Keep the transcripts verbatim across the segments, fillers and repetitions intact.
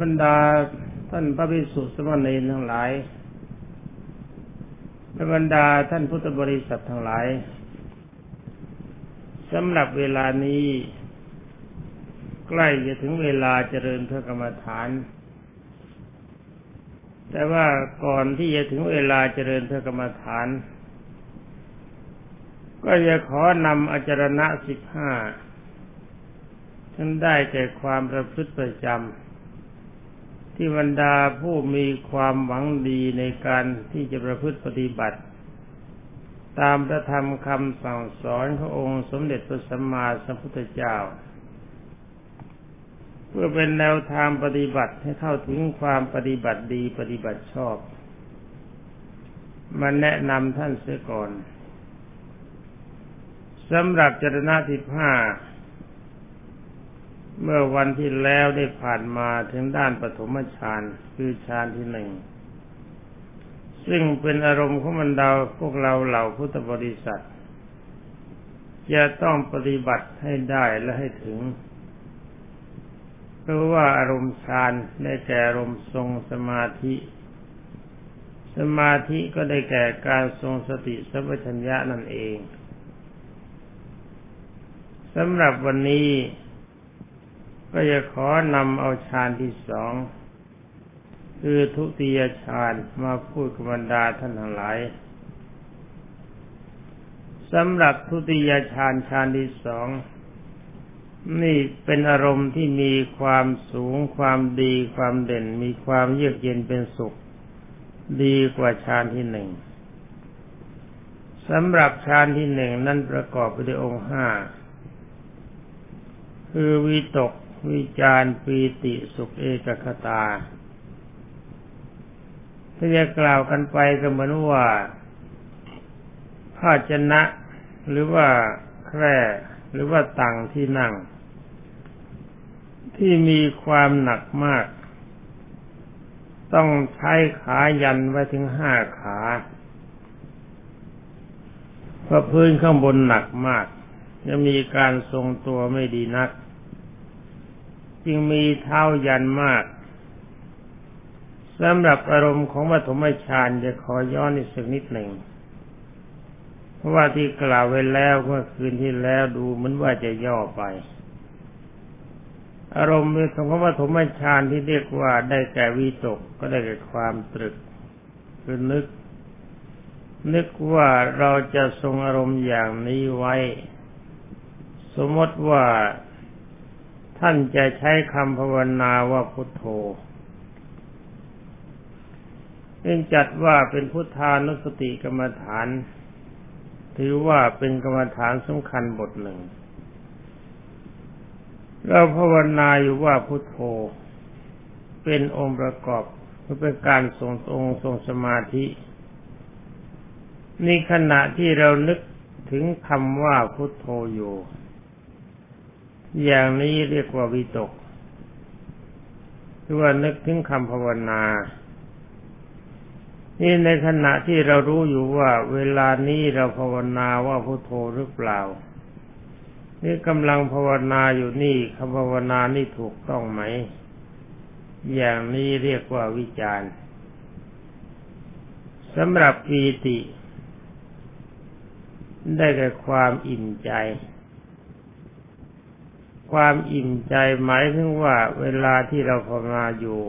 บรรดาท่านพระภิกษุสมณีทั้งหลายและบรรดาท่านพุทธบริษัททั้งหลายสำหรับเวลานี้ใกล้จะถึงเวลาเจริญพระกรรมฐานแต่ว่าก่อนที่จะถึงเวลาเจริญพระกรรมฐานก็จะขอนำอาจารณะสิบห้าทั้งได้แก่ความประพฤติประจำที่บรรดาผู้มีความหวังดีในการที่จะประพฤติปฏิบัติตามพระธรรมคำสั่งสอนขององค์สมเด็จพระสัมมาสัมพุทธเจ้าเพื่อเป็นแนวทางปฏิบัติให้เข้าถึงความปฏิบัติดีปฏิบัติชอบมาแนะนำท่านเสียก่อนสำหรับจรณะที่ห้าเมื่อวันที่แล้วได้ผ่านมาถึงด้านปฐมฌานคือฌานที่หนึ่งซึ่งเป็นอารมณ์ของบรรดาพวกเราเหล่าพุทธบริษัทจะต้องปฏิบัติให้ได้และให้ถึงเพราะว่าอารมณ์ฌานได้แก่อารมณ์ทรงสมาธิสมาธิก็ได้แก่การทรงสติสัมปชัญญะนั่นเองสำหรับวันนี้ก็จะขอนำเอาฌานที่สองคือทุติยฌานมาพูดกับบรรดาท่านทั้งหลายสำหรับทุติยฌานฌานที่สองนี่เป็นอารมณ์ที่มีความสูงความดีความเด่นมีความเยือกเย็นเป็นสุขดีกว่าฌานที่หนึ่งสำหรับฌานที่หนึ่งนั้นประกอบไปด้วยองค์ห้าคือวิตกวิจารปีติสุขเอกคตาที่จะกล่าวกันไปก็เหมือนว่าภาชนะหรือว่าแคร่หรือว่าตั่งที่นั่งที่มีความหนักมากต้องใช้ขายันไว้ถึงห้าขาเพราะพื้นข้างบนหนักมากจะมีการทรงตัวไม่ดีนักจึงมีเท้ายันมากสำหรับอารมณ์ของปฐมฌานจะขอย้อนอีกสักนิดหนึ่งเพราะว่าที่กล่าวไว้แล้วเมื่อคืนที่แล้วดูเหมือนว่าจะย่อไปอารมณ์ของปฐมฌานที่เรียกว่าได้แก่วิตกก็ได้แก่ความตรึกคือนึกนึกว่าเราจะทรงอารมณ์อย่างนี้ไว้สมมติว่าท่านจะใช้คำภาวนาว่าพุทโธเป็นจัดว่าเป็นพุทธานุสติกรรมฐานถือว่าเป็นกรรมฐานสำคัญบทหนึ่งเราภาวนาอยู่ว่าพุทโธเป็นองค์ประกอบเพื่อเป็นการทรงองค์ทรงสมาธิในขณะที่เรานึกถึงคำว่าพุทโธอยู่อย่างนี้เรียกว่าวิตกหรือว่านึกถึงคำภาวนานี่ในขณะที่เรารู้อยู่ว่าเวลานี้เราภาวนาว่าพุทโธหรือเปล่านี่กำลังภาวนาอยู่นี่คำภาวนานี่ถูกต้องไหมอย่างนี้เรียกว่าวิจารณ์สำหรับปีติได้แก่ความอิ่มใจความอิ่มใจหมายถึงว่าเวลาที่เราภาวนาอยู่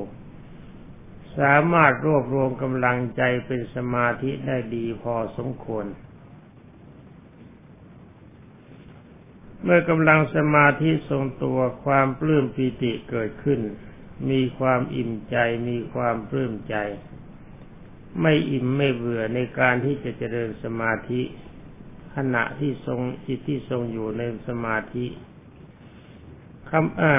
สามารถรวบรวมกำลังใจเป็นสมาธิได้ดีพอสมควรเมื่อกำลังสมาธิทรงตัวความปลื้มปีติเกิดขึ้นมีความอิ่มใจมีความปลื้มใจไม่อิ่มไม่เบื่อในการที่จะเจริญสมาธิขณะที่ทรงจิตที่ทรงอยู่ในสมาธิคำอ่า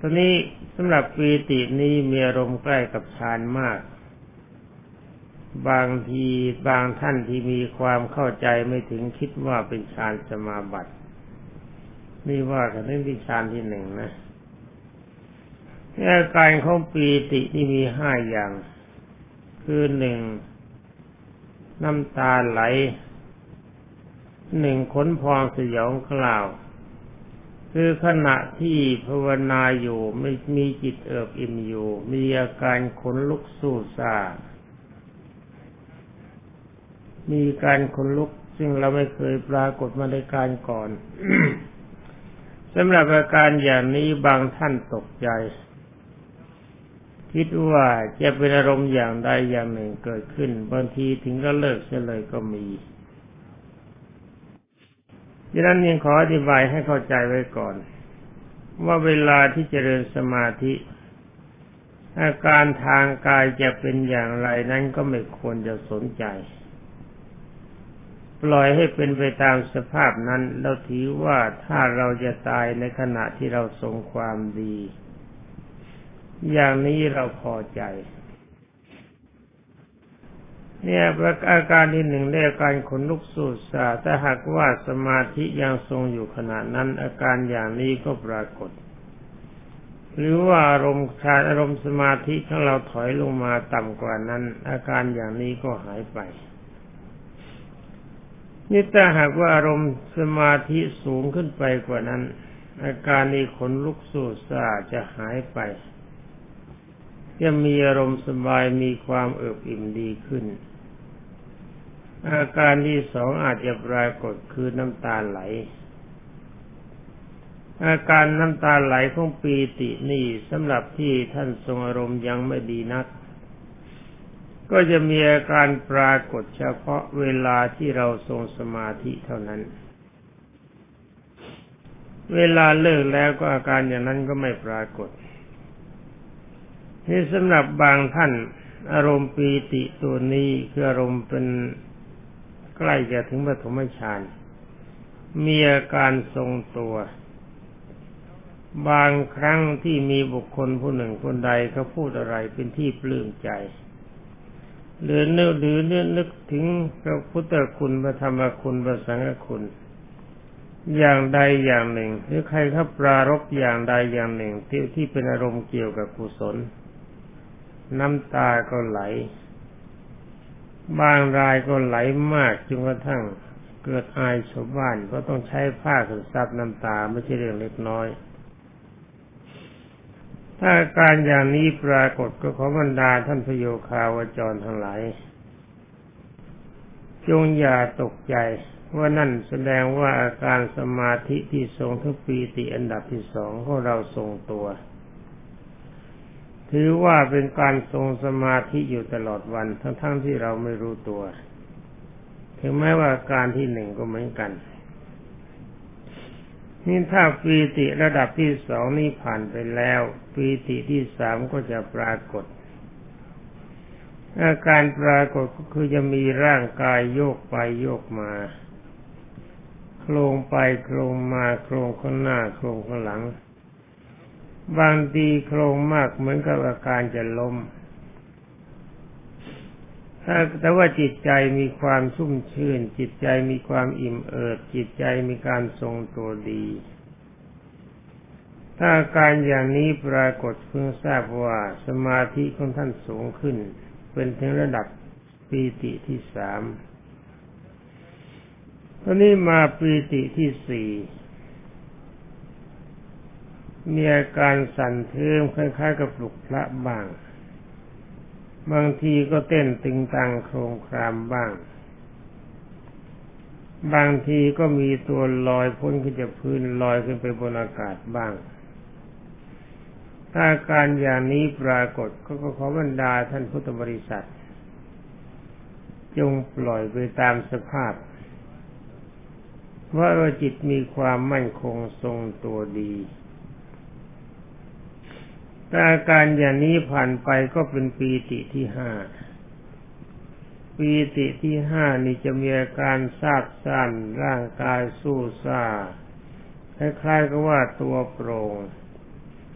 ตอนนี้สำหรับปีตินี้มีอารมณ์ใกล้กับฌานมากบางทีบางท่านที่มีความเข้าใจไม่ถึงคิดว่าเป็นฌานสมาบัตินี่ว่ากันในฌานที่หนึ่งนะอาการของปีตินี่มีห้าอย่างคือหนึ่งน้ำตาไหลหนึ่งขนพองสยองกล่าว คือขณะที่ภาวนาอยู่ไม่มีจิตเอิบอิ่มอยู่มีอาการขนลุกสู้ซ่ามีการขนลุกซึ่งเราไม่เคยปรากฏมาในการก่อน สำหรับอาการอย่างนี้บางท่านตกใจคิดว่าจะเป็นอารมณ์อย่างใดอย่างหนึ่งเกิดขึ้นบางทีถึงก็เลิกเสียเลยก็มีดังนั้นยังขออธิบายให้เข้าใจไว้ก่อนว่าเวลาที่เจริญสมาธิอาการทางกายจะเป็นอย่างไรนั้นก็ไม่ควรจะสนใจปล่อยให้เป็นไปตามสภาพนั้นแล้วถือว่าถ้าเราจะตายในขณะที่เราทรงความดีอย่างนี้เราพอใจเนี่ยอาการที่หนึ่งเรียกการขนลุกสู้ซ่าถ้าหากว่าสมาธิยังทรงอยู่ขณะนั้นอาการอย่างนี้ก็ปรากฏหรือว่าอารมณ์ฌานอารมณ์สมาธิของเราถอยลงมาต่ำกว่านั้นอาการอย่างนี้ก็หายไปนี่ถ้าหากว่าอารมณ์สมาธิสูงขึ้นไปกว่านั้นอาการนี้ขนลุกสู้ซ่าจะหายไปจะมีอารมณ์สบายมีความเอิบอิ่มดีขึ้นอาการที่สองอาจจะปรากฏคือน้ำตาไหลอาการน้ำตาไหลของปีตินี่สำหรับที่ท่านทรงอารมณ์ยังไม่ดีนักก็จะมีอาการปรากฏเฉพาะเวลาที่เราทรงสมาธิเท่านั้นเวลาเลิกแล้วก็อาการอย่างนั้นก็ไม่ปรากฏนี่สำหรับบางท่านอารมณ์ปีติตัวนี้คืออารมณ์เป็นใกล้จะถึงปฐมฌานมีอาการทรงตัวบางครั้งที่มีบุคคลผู้หนึ่งคนใดเขาพูดอะไรเป็นที่ปลื้มใจหรือนึกหรือนึกถึงพระพุทธคุณพระธรรมคุณพระสังฆคุณอย่างใดอย่างหนึ่งหรือใครเขาปรารภอย่างใดอย่างหนึ่งที่ที่เป็นอารมณ์เกี่ยวกับกุศลน้ำตาก็ไหลบางรายก็ไหลมากจนกระทั่งเกิดอายชาวบ้านก็ต้องใช้ผ้าซับน้ำตาไม่ใช่เรื่องเล็กน้อยถ้าการอย่างนี้ปรากฏก็ขอบรรดาท่านพโยคาวจรทั้งหลายจงอย่าตกใจว่านั่นแสดงว่าอาการสมาธิที่ทรงทั้งปีติอันดับที่สองของเราทรงตัวถือว่าเป็นการทรงสมาธิอยู่ตลอดวันทั้งๆ ท, ที่เราไม่รู้ตัวถึงแม้ว่าอาการที่หนึ่งก็เหมือนกันนี่ถ้าปีติระดับที่สองนี้ผ่านไปแล้วปีติที่สามก็จะปรากฏอาการปรากฏก็คือจะมีร่างกายโยกไปโยกมาโคลงไปโคลงมาโคลงข้างหน้าโคลงข้างหลังบางทีโคลงมากเหมือนกับอาการจะล้มถ้าแต่ว่าจิตใจมีความชุ่มชื่นจิตใจมีความอิ่มเอิบจิตใจมีการทรงตัวดีถ้าอาการอย่างนี้ปรากฏเพิ่งทราบว่าสมาธิของท่านสูงขึ้นเป็นถึงระดับปีติที่สามตอนนี้มาปีติที่สี่มีอาการสั่นเทิมคล้ายๆกับปลุกพระบ้างบางทีก็เต้นตึงตังโครงครามบ้างบางทีก็มีตัวลอยพ้นขึ้นจากพื้นลอยขึ้นไปบนอากาศบ้างถ้าการอย่างนี้ปรากฏก็ขอบรรดาท่านพุทธบริษัทจงปล่อยไปตามสภาพว่าจิตมีความมั่นคงทรงตัวดีถ้าการอย่างนี้ผ่านไปก็เป็นปีติที่ห้าปีติที่ห้านี่จะมีอาการซาบซ่านร่างกายสู้ซ่าคล้ายๆกับว่าตัวโปร่ง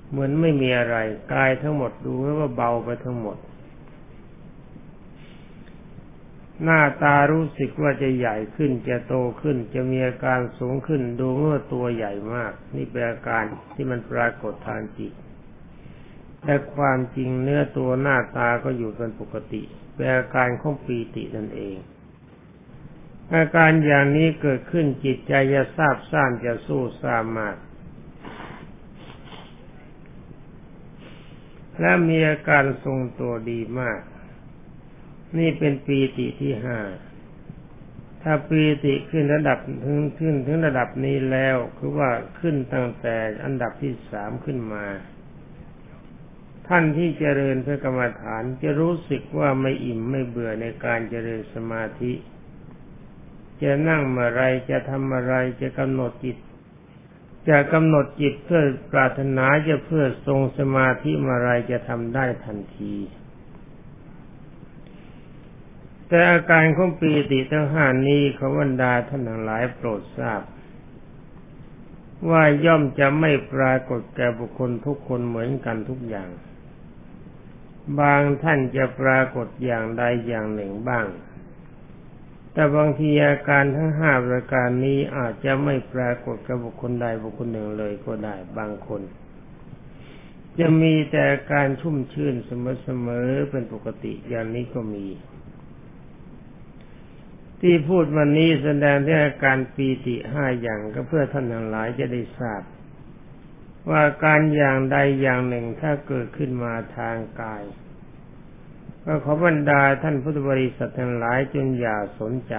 เหมือนไม่มีอะไรกายทั้งหมดดูว่าเบาไปทั้งหมดหน้าตารู้สึกว่าจะใหญ่ขึ้นจะโตขึ้นจะมีอาการสูงขึ้นดูว่าตัวใหญ่มากนี่เป็นอาการที่มันปรากฏทางจิตแต่ความจริงเนื้อตัวหน้าตาก็อยู่เป็นปกติเป็นอาการของปีตินั่นเองอาการอย่างนี้เกิดขึ้นจิตใจจะซาบซ่านจะสู้ซ่ามาก และมีอาการทรงตัวดีมากนี่เป็นปีติที่ห้าถ้าปีติขึ้นระดับถึงขึ้นถึงระดับนี้แล้วคือว่าขึ้นตั้งแต่อันดับที่สามขึ้นมาท่านที่เจริญพระกรรมฐานจะรู้สึกว่าไม่อิ่มไม่เบื่อในการเจริญสมาธิจะนั่งเมื่อไรจะทำอะไรจะกำหนดจิตจะกำหนดจิตเพื่อปรารถนาจะเพื่อทรงสมาธิเมื่อไรจะทำได้ทันทีแต่อาการของปีติทั้งห้านี้ขบรรดาท่านทั้งหลายโปรดทราบว่าย่อมจะไม่ปรากฏแก่บุคคลทุกคนเหมือนกันทุกอย่างบางท่านจะปรากฏอย่างใดอย่างหนึ่งบ้างแต่บางทีอาการทั้งห้าประการนี้อาจจะไม่ปรากฏกับบุคคลใดบุคคลหนึ่งเลยก็ได้บางคนจะมีแต่การชุ่มชื่นเสมอๆเป็นปกติอย่างนี้ก็มีที่พูดวันนี้แสดงถึงอาการปีติห้าอย่างก็เพื่อท่านทั้งหลายจะได้ทราบว่าการอย่างใดอย่างหนึ่งถ้าเกิดขึ้นมาทางกายก็ขอบรรดาท่านพุทธบริษัททั้งหลายจงอย่าสนใจ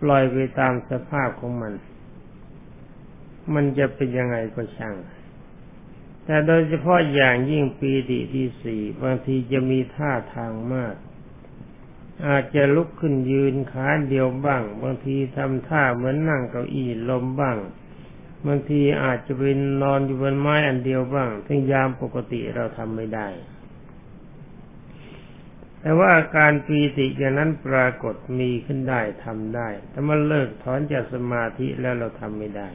ปล่อยไปตามสภาพของมันมันจะเป็นยังไงก็ช่างแต่โดยเฉพาะอย่างยิ่งปีติที่สี่บางทีจะมีท่าทางมากอาจจะลุกขึ้นยืนขาเดียวบ้างบางทีทำท่าเหมือนนั่งเก้าอี้ลมบ้างบางทีอาจจะเป็นนอนอยู่บนไม้อันเดียวบ้างซึ่งยามปกติเราทำไม่ได้แต่ว่าอาการปีติอย่างนั้นปรากฏมีขึ้นได้ทำได้ถ้ามันเลิกถอนจากสมาธิแล้วเราทำไม่ได้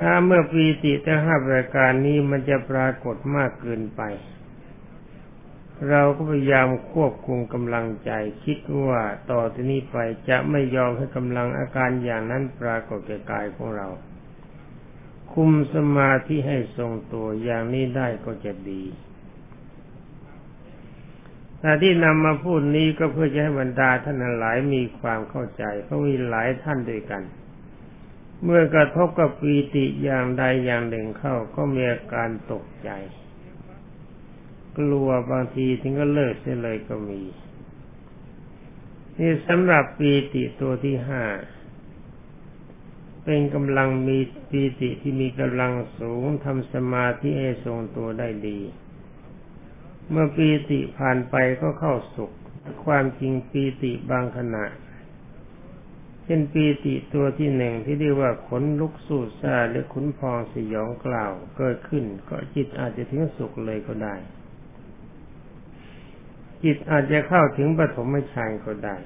ถ้าเมื่อปีติทั้งห้าประการนี้มันจะปรากฏมากเกินไปเราก็พยายามควบคุมกำลังใจคิดว่าต่อที่นี้ไปจะไม่ยอมให้กำลังอาการอย่างนั้นปรากฏแก่กายของเราคุมสมาธิให้ทรงตัวอย่างนี้ได้ก็จะดีแต่ที่นำมาพูดนี้ก็เพื่อจะให้บรรดาท่านหลายมีความเข้าใจเพราะมีหลายท่านด้วยกันเมื่อกระทบกับปีติอย่างใดอย่างหนึ่งเข้าก็มีอาการตกใจกลัวบางทีถึงก็เลิกเสียเลยก็มีนี่สำหรับปีติตัวที่ห้าเป็นกำลังมีปีติที่มีกำลังสูงทำสมาธิให้ทรงตัวได้ดีเมื่อปีติผ่านไปก็เข้าสุขความจริงปีติบางขณะเช่นปีติตัวที่หนึ่งที่เรียกว่าขนลุกสู้ซ่าหรือขนพองสยองกล่าวเกิดขึ้นก็จิตอาจจะถึงสุขเลยก็ได้จิตอาจจะเข้าถึงปฐมฌานก็ได้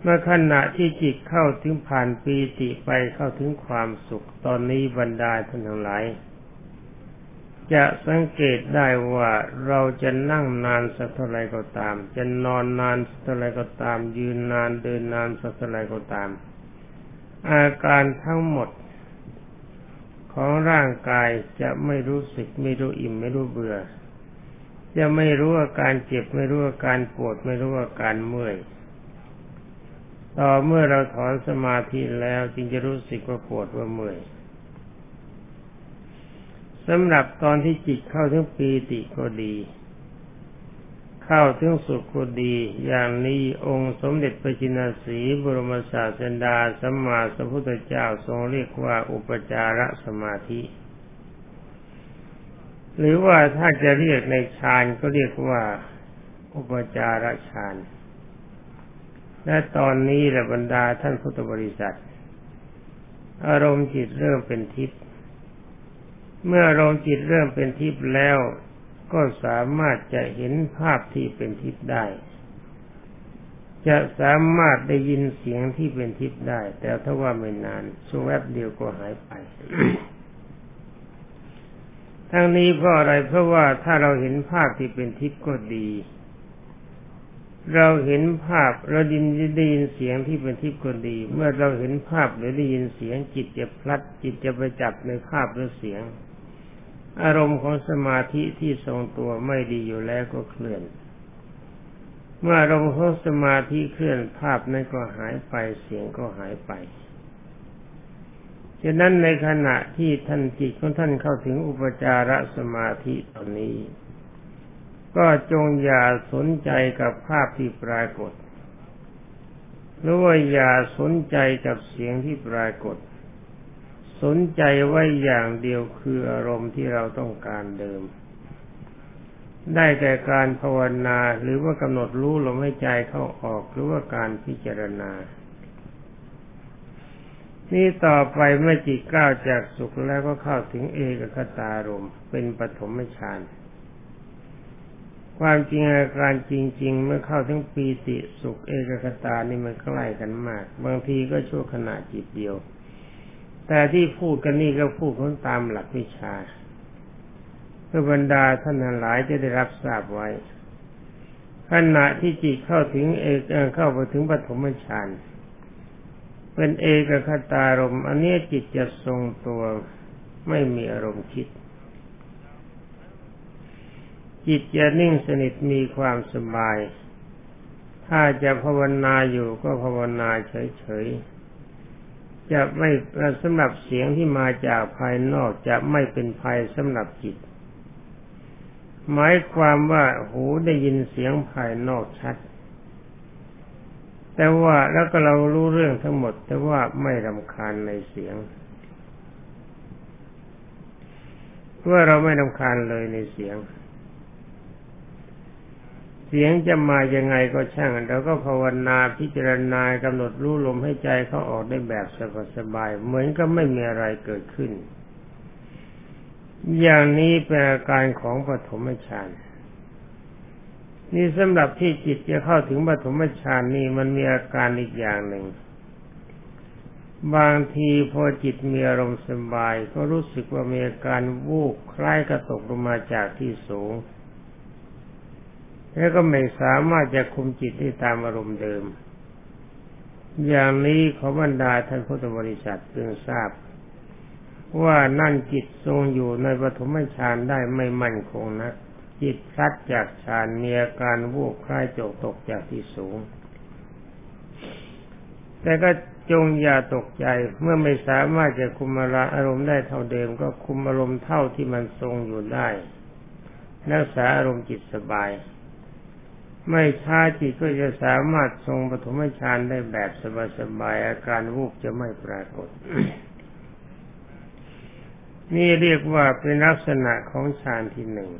เมื่อขณะที่จิตเข้าถึงผ่านปีติไปเข้าถึงความสุขตอนนี้บรรดาท่านทั้งหลายจะสังเกตได้ว่าเราจะนั่งนานสักเท่าไรก็ตามจะนอนนานสักเท่าไรก็ตามยืนนานเดินนานสักเท่าไรก็ตามอาการทั้งหมดของร่างกายจะไม่รู้สึกไม่รู้อิ่มไม่รู้เบื่อจะไม่รู้อาการเจ็บไม่รู้อาการปวดไม่รู้อาการเมื่อยต่อเมื่อเราถอนสมาธิแล้วจึงจะรู้สึกว่าปวดว่าเมื่อยสำหรับตอนที่จิตเข้าถึงปีติก็ดีเข้าถึงสุขก็ดีอย่างนี้องค์สมเด็จพระจินสีห์บรมศาสดาสัมมาสัมพุทธเจ้าทรงเรียกว่าอุปจารสมาธิหรือว่าถ้าจะเรียกในฌานก็เรียกว่าอุปจารฌานและตอนนี้แหละบรรดาท่านพุทธบริษัทอารมณ์จิตเริ่มเป็นทิพย์เมื่อเราจิตเริ่มเป็นทิพย์แล้วก็สามารถจะเห็นภาพที่เป็นทิพย์ได้จะสามารถได้ยินเสียงที่เป็นทิพย์ได้แต่ถ้าว่าไม่นานชั่วแวบเดียวก็หายไป ทั้งนี้เพราะอะไรเพราะว่าถ้าเราเห็นภาพที่เป็นทิพย์ก็ดีเราเห็นภาพเราได้ยินเสียงที่เป็นทิพย์ก็ดีเมื่อเราเห็นภาพหรือได้ยินเสียงจิตจะพลัดจิตจะไปจับในภาพหรือเสียงอารมณ์ของสมาธิที่ทรงตัวไม่ดีอยู่แล้วก็เคลื่อนเมื่ออารมณ์ของสมาธิเคลื่อนภาพนั้นก็หายไปเสียงก็หายไป ฉะนั้นในขณะที่ท่านจิตของท่านเข้าถึงอุปจารสมาธิตอนนี้ก็จงอย่าสนใจกับภาพที่ปรากฏหรือว่าอย่าสนใจกับเสียงที่ปรากฏสนใจไว้อย่างเดียวคืออารมณ์ที่เราต้องการเดิมได้แก่การภาวนาหรือว่ากำหนดรู้ลมหายใจเข้าออกหรือว่าการพิจารณานี่ต่อไปเมื่อจิตก้าวจากสุขแล้วก็เข้าถึงเอกคตารมณ์เป็นปฐมฌานความจริงอาการจริงๆเมื่อเข้าถึงปีติสุขเอกคตานี่มันใกล้กันมากบางทีก็ชั่วขณะจิตเดียวแต่ที่พูดกันนี่ก็พูดกันตามหลักวิชาเพื่อบรรดาท่านหลายจะได้รับทราบไว้ขณะที่จิตเข้าถึงเอกเข้าไปถึงปฐมฌานเป็นเอกคตารมณ์อันนี้จิตจะทรงตัวไม่มีอารมณ์คิดจิตจะนิ่งสนิทมีความสบายถ้าจะภาวนาอยู่ก็ภาวนาเฉยๆจะไม่สำหรับเสียงที่มาจากภายนอกจะไม่เป็นภัยสำหรับจิตหมายความว่าหูได้ยินเสียงภายนอกชัดแต่ว่าแล้วก็เรารู้เรื่องทั้งหมดแต่ว่าไม่รำคาญในเสียงเพราะเราไม่รำคาญเลยในเสียงเสียงจะมายังไงก็ช่างแล้วก็ภาวนาพิจารณากำหนดรู้ลมให้ใจเขาออกได้แบบสบายๆเหมือนก็ไม่มีอะไรเกิดขึ้นอย่างนี้เป็นอาการของปฐมฌานนี่สำหรับที่จิตจะเข้าถึงปฐมฌานนี่มันมีอาการอีกอย่างหนึ่งบางทีพอจิตมีอารมณ์สบายก็รู้สึกว่ามีอาการวูบคล้ายกระตกลงมาจากที่สูงแล้วก็ไม่สามารถจะคุมจิตได้ตามอารมณ์เดิมอย่างนี้ขอบรรดาท่านพุทธบริษัทพึงทราบว่านั่นจิตทรงอยู่ในปฐมฌานได้ไม่มั่นคงนะจิตพลัดจากฌานมีอาการวูบคล้ายโจกตกจากที่สูงแต่ก็จงอย่าตกใจเมื่อไม่สามารถจะคุมอารมณ์ได้เท่าเดิมก็คุมอารมณ์เท่าที่มันทรงอยู่ได้รักษาอารมณ์จิตสบายไม่ช้าจิตก็จะสามารถทรงปฐมฌานได้แบบสบายๆอาการวูบจะไม่ปรากฏ นี่เรียกว่าเป็นลักษณะของฌานที่หนึ่ง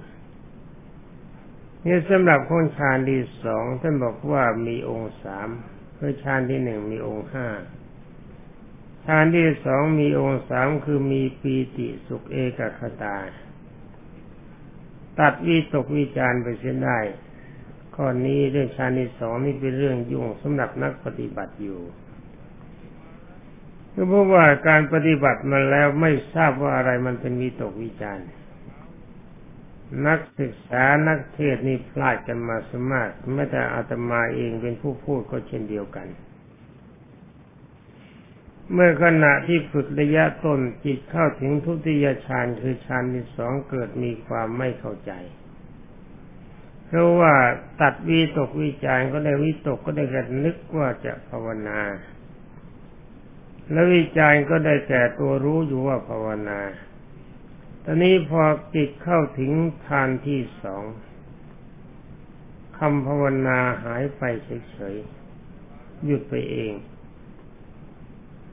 นี่สำหรับของฌานที่สองท่านบอกว่ามีองค์สามคือฌานที่หนึ่งมีองค์ห้าฌานที่สองมีองค์สามคือมีปีติสุขเอกคตาตัดวิตกวิจารไปเสียได้ข้อนี้เรื่องฌานที่สองนี่เป็นเรื่องยุ่งสำหรับนักปฏิบัติอยู่เพราะว่าการปฏิบัติมาแล้วไม่ทราบว่าอะไรมันเป็นวิตกวิจารนักศึกษานักเทศน์นี่พลาดกันมาสมากแม้แต่อาตมาเองเป็นผู้พูดก็เช่นเดียวกันเมื่อขณะที่ฝึกระยะต้นจิตเข้าถึงทุติยฌานคือฌานที่สองเกิดมีความไม่เข้าใจเพราะว่าตัดวิตกวิจารก็ได้วิตกก็ได้การนึกว่าจะภาวนาและวิจารก็ได้แก่ตัวรู้อยู่ว่าภาวนาตอนนี้พอจิตเข้าถึงฌานที่สองคำภาวนาหายไปเฉยๆหยุดไปเอง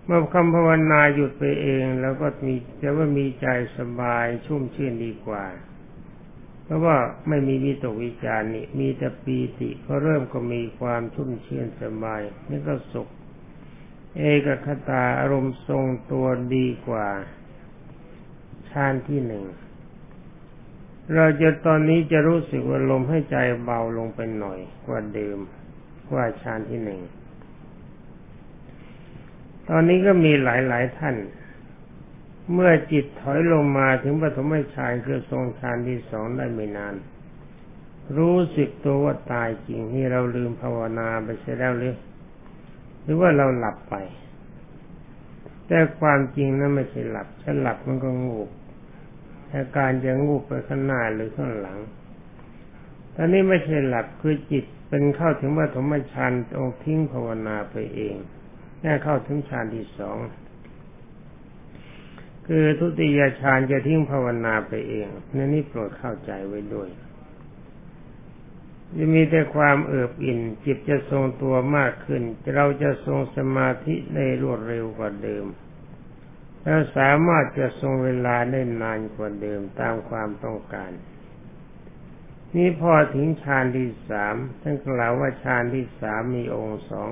เมื่อคำภาวนาหยุดไปเองแล้วก็มีจะว่ามีใจสบายชุ่มชื่นดีกว่าเพราะว่าไม่มีวิตกวิจารนี่มีแต่ปีติพอเริ่มก็มีความชุ่มชื่นสบายนี่ก็สุขเอกคตาอารมณ์ทรงตัวดีกว่าฌานที่หนึ่งเราจะตอนนี้จะรู้สึกว่าลมให้ใจเบาลงไปหน่อยกว่าเดิมกว่าฌานที่หนึ่งตอนนี้ก็มีหลายๆท่านเมื่อจิตถอยลงมาถึงปฐมฌานคือทรงฌานที่สองได้ไม่นานรู้สึกตัวว่าตายจริงนี่เราลืมภาวนาไปเสียแล้วหรือหรือว่าเราหลับไปแต่ความจริงนั้นไม่ใช่หลับถ้าหลับมันก็งูบอาการจะงูบไปข้างหน้าหรือข้างหลังตอนนี้ไม่ใช่หลับคือจิตเป็นเข้าถึงปฐมฌานองค์ทิ้งภาวนาไปเองแน่เข้าถึงฌานที่สอง คือทุติยฌานจะทิ้งภาวนาไปเองนี่นี่โปรดเข้าใจไว้ด้วยจะมีแต่ความเอิบอิ่มจิตจะทรงตัวมากขึ้นเราจะทรงสมาธิได้รวดเร็วกว่าเดิมแล้วสามารถจะทรงเวลาได้นานกว่าเดิมตามความต้องการนี่พอถึงฌานที่สามท่านกล่าวว่าฌานที่สามมีองค์สอง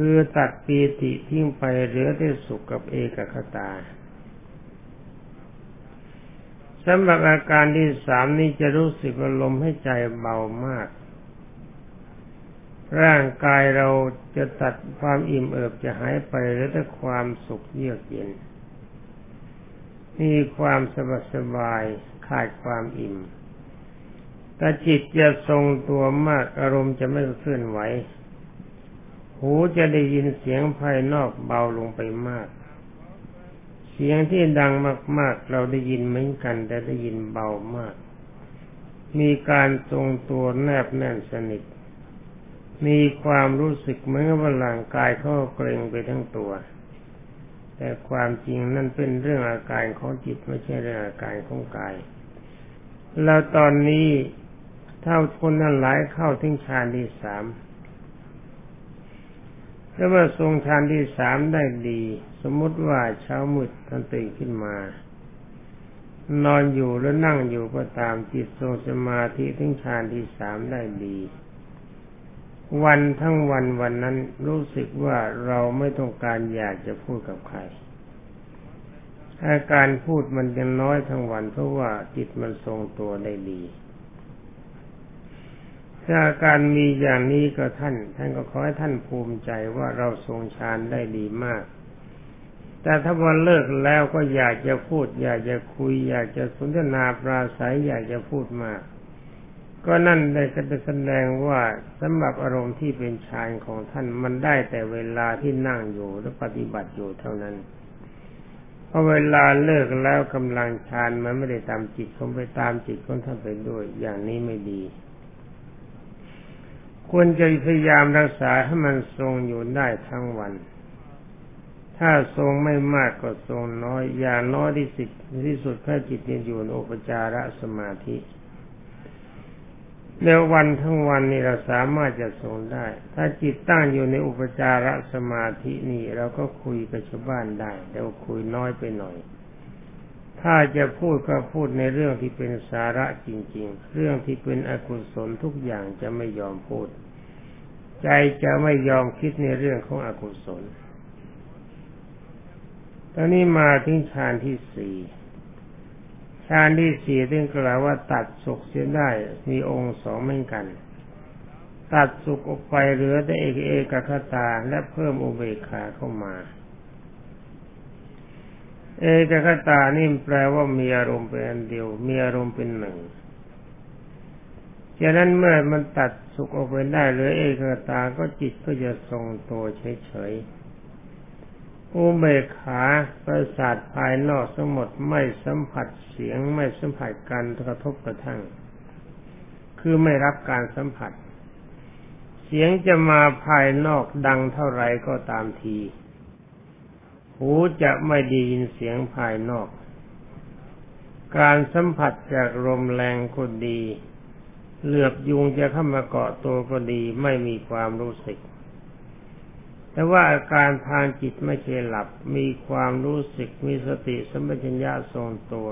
คือตัดปีติทิ้งไปเหลือแต่สุขกับเอกคตาสำหรับอาการที่สามนี้จะรู้สึกว่าลมให้ใจเบามากร่างกายเราจะตัดความอิ่มเอิบจะหายไปเหลือแต่ความสุขเยือกเย็นมีความสบายสบายขาดความอิ่มแต่จิตจะทรงตัวมากอารมณ์จะไม่เคลื่อนไหวหูจะได้ยินเสียงภายนอกเบาลงไปมากเสียงที่ดังมากๆเราได้ยินเหมือนกันแต่ได้ยินเบามากมีการทรงตัวแนบแน่นสนิทมีความรู้สึกเหมือนว่าร่างกายเขาเกร็งไปทั้งตัวแต่ความจริงนั่นเป็นเรื่องอาการของจิตไม่ใช่เรื่องอาการของกายแล้วตอนนี้เท่าคนนั้นหลายเข้าถึงฌานที่สามถ้าว่าทรงฌานที่สามได้ดีสมมติว่าเช้ามืดท่านตื่นขึ้นมานอนอยู่หรือนั่งอยู่ก็ตามจิตทรงสมาธิถึงฌานที่สามได้ดีวันทั้งวันวันนั้นรู้สึกว่าเราไม่ต้องการอยากจะพูดกับใครอาการพูดมันยังน้อยทั้งวันเพราะว่าจิตมันทรงตัวได้ดีถ้าการมีอย่างนี้ก็ท่านท่านก็ขอให้ท่านภูมิใจว่าเราทรงฌานได้ดีมากแต่ถ้าวันเลิกแล้วก็อยากจะพูดอยากจะคุยอยากจะสนทนาปราศัยอยากจะพูดมากก็นั่นได้ก็จะแสดงว่าสำหรับอารมณ์ที่เป็นฌานของท่านมันได้แต่เวลาที่นั่งอยู่และปฏิบัติอยู่เท่านั้นพอเวลาเลิกแล้วกำลังฌานมันไม่ได้ตามจิตของไปตามจิตของท่านไปด้วยอย่างนี้ไม่ดีควรจะพยายามรักษาให้มันทรงอยู่ได้ทั้งวันถ้าทรงไม่มากก็ทรงน้อยอย่างน้อยที่สุดที่สุดแค่จิตอยู่ในอุปจารสมาธิแล้ววันทั้งวันนี้เราสามารถจะทรงได้ถ้าจิตตั้งอยู่ในอุปจารสมาธินี่เราก็คุยกับชาวบ้านได้แต่ว่าคุยน้อยไปหน่อยถ้าจะพูดก็พูดในเรื่องที่เป็นสาระจริงๆเรื่องที่เป็นอกุศลทุกอย่างจะไม่ยอมพูดใจจะไม่ยอมคิดในเรื่องของอกุศลตอนนี้มาถึงฌานที่สี่ฌานที่สี่ถึงกล่าวว่าตัดสุขเสียได้มีองค์สองเหมือนกันตัดสุขออกไปเหลือแต่เอกเอกคตาและเพิ่มอุเบกขาเข้ามาเอกคตานี่แปลว่ามีอารมณ์เป็นอันเดียวมีอารมณ์เป็นหนึ่งฉะนั้นเมื่อมันตัดสุขออกไปได้เหลือเอกคตาก็จิตก็จะทรงตัวเฉยๆอุเบกขาประสาทภายนอกทั้งหมดไม่สัมผัสเสียงไม่สัมผัสการกระทบกระทั่งคือไม่รับการสัมผัสเสียงจะมาภายนอกดังเท่าไรก็ตามทีหูจะไม่ได้ยินเสียงภายนอกการสัมผัสจากลมแรงก็ดีเหลือบยุงจะเข้ามาเกาะตัวก็ดีไม่มีความรู้สึกแต่ว่าอาการทางจิตไม่เคยหลับมีความรู้สึกมีสติสัมปชัญญะทรงตัว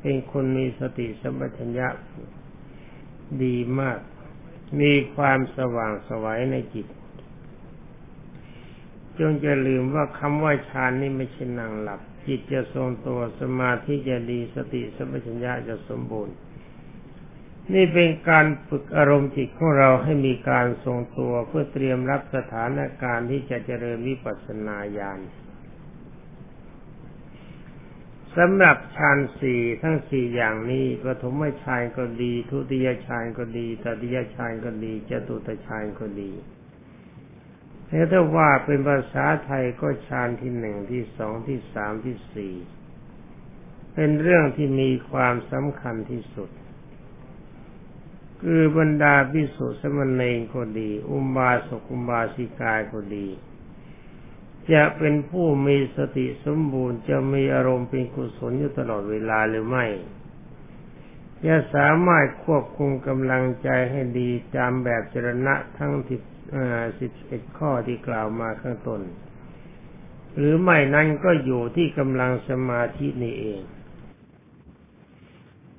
เป็นคนมีสติสัมปชัญญะดีมากมีความสว่างไสวในจิตจงจะลืมว่าคำว่าฌานนี่ไม่ใช่นั่งหลับจิตจะทรงตัวสมาธิจะดีสติสัมปชัญญะจะสมบูรณ์นี่เป็นการฝึกอารมณ์จิตของเราให้มีการทรงตัวเพื่อเตรียมรับสถานการณ์ที่จะเจริญวิปัสสนาญาณสำหรับฌานสี่ทั้งสี่อย่างนี้ปฐมฌานก็ดีทุติยฌานก็ดีตติยฌานก็ดีจตุตฌานก็ดีแล้วถ้าว่าเป็นภาษาไทยก็ฌานที่หนึ่งที่สองที่สามที่สี่เป็นเรื่องที่มีความสำคัญที่สุดคือบรรดาภิกษุสมณเณรก็ดีอุบาสกอุบาสิกาก็ดี จะเป็นผู้มีสติสมบูรณ์จะมีอารมณ์เป็นกุศลอยู่ตลอดเวลาหรือไม่จะสามารถควบคุมกำลังใจให้ดีตามแบบจรณะทั้งสิบเอ็ดข้อที่กล่าวมาข้างต้นหรือไม่นั้นก็อยู่ที่กำลังสมาธินี่เอง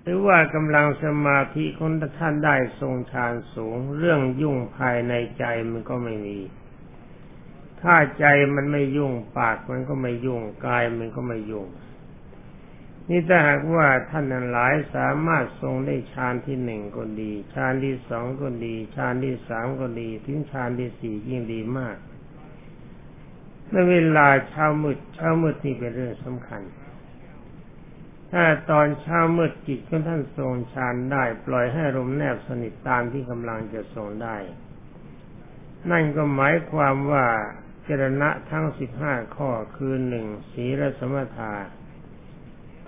หรือว่ากำลังสมาธิของท่านได้ทรงฌานสูงเรื่องยุ่งภายในใจมันก็ไม่มีถ้าใจมันไม่ยุ่งปากมันก็ไม่ยุ่งกายมันก็ไม่ยุ่งนี่ถ้าหากว่าท่านหลายสามารถทรงได้ฌานที่หนึ่งก็ดีฌานที่สองก็ดีฌานที่สามก็ดีถึงฌานที่สี่ยิ่งดีมากในเวลาเช้ามืดเช้ามืดที่เป็นเรื่องสำคัญถ้าตอนเช้ามืดจิตของท่านทรงฌานได้ปล่อยให้ลมแนบสนิทตามที่กำลังจะทรงได้นั่นก็หมายความว่าจรณะทั้งสิบห้าข้อคือหนึ่งศีลสมาทา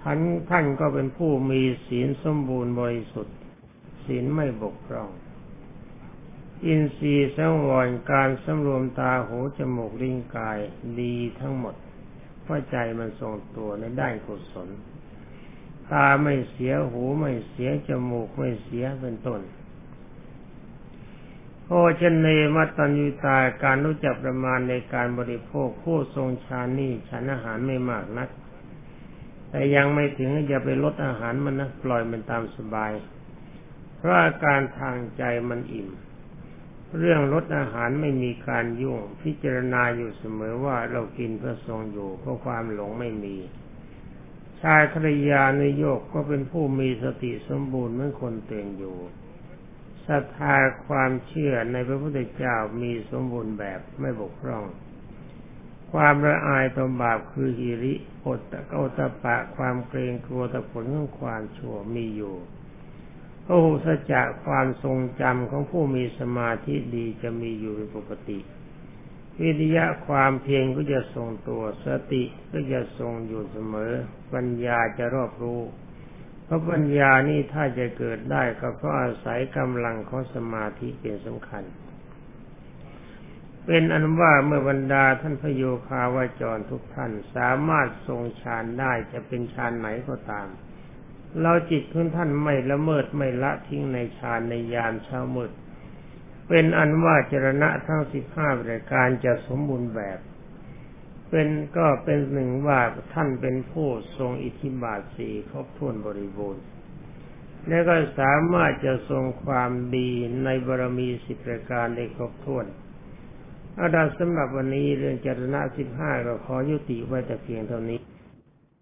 ท่านท่านก็เป็นผู้มีศีลสมบูรณ์บริสุทธิ์ศีลไม่บกพร่องอินทรีย์สังวรการสำรวมตาหูจมูกลิ้นกายดีทั้งหมดเพราะใจมันทรงตัวในด้านกุศลตาไม่เสียหูไม่เสียจมูกไม่เสียเป็นต้นโภชเนมัตตัญญูตาการรู้จักประมาณในการบริโภคผู้ทรงฌานนี่ฉันอาหารไม่มากนักแต่ยังไม่ถึงอย่าไปลดอาหารมันนะปล่อยมันตามสบายเพราะอาการทางใจมันอิ่มเรื่องลดอาหารไม่มีการยุ่งพิจารณาอยู่เสมอว่าเรากินเพื่อทรงอยู่เพราะความหลงไม่มีชายคริยานิโยกก็เป็นผู้มีสติสมบูรณ์เหมือนคนตื่นอยู่ศรัทธาความเชื่อในพระพุทธเจ้ามีสมบูรณ์แบบไม่บกพร่องความละอายต่อบาปคือหิริโอตตะโอตปะความเกรงกลัวต่อผลของความชั่วมีอยู่โอ้สัจจะความทรงจำของผู้มีสมาธิดีจะมีอยู่เป็นปกติวิริยะความเพียรก็จะทรงตัวสติก็จะทรงอยู่เสมอปัญญาจะรอบรู้เพราะปัญญานี่ถ้าจะเกิดได้ก็เพราะอาศัยกำลังของสมาธิเป็นสำคัญเป็นอันว่าเมื่อบรรดาท่านพโยคาวาจรทุกท่านสามารถทรงฌานได้จะเป็นฌานไหนก็ตามเราจิตทุนท่านไม่ละเมิดไม่ละทิ้งในฌานในยามเช้ามืดเป็นอันว่าจรณะทั้งสิบห้าประการจะสมบูรณ์แบบเป็นก็เป็นหนึ่งว่าท่านเป็นผู้ทรงอิทธิบาทสี่ครบถ้วนบริบูรณ์และก็สามารถจะทรงความดีในบารมีสิบประการได้ครบถ้วนอาจารย์สำหรับวันนี้เรื่องจรณะสิบห้าก็ขอยุติไว้แต่เพียงเท่านี้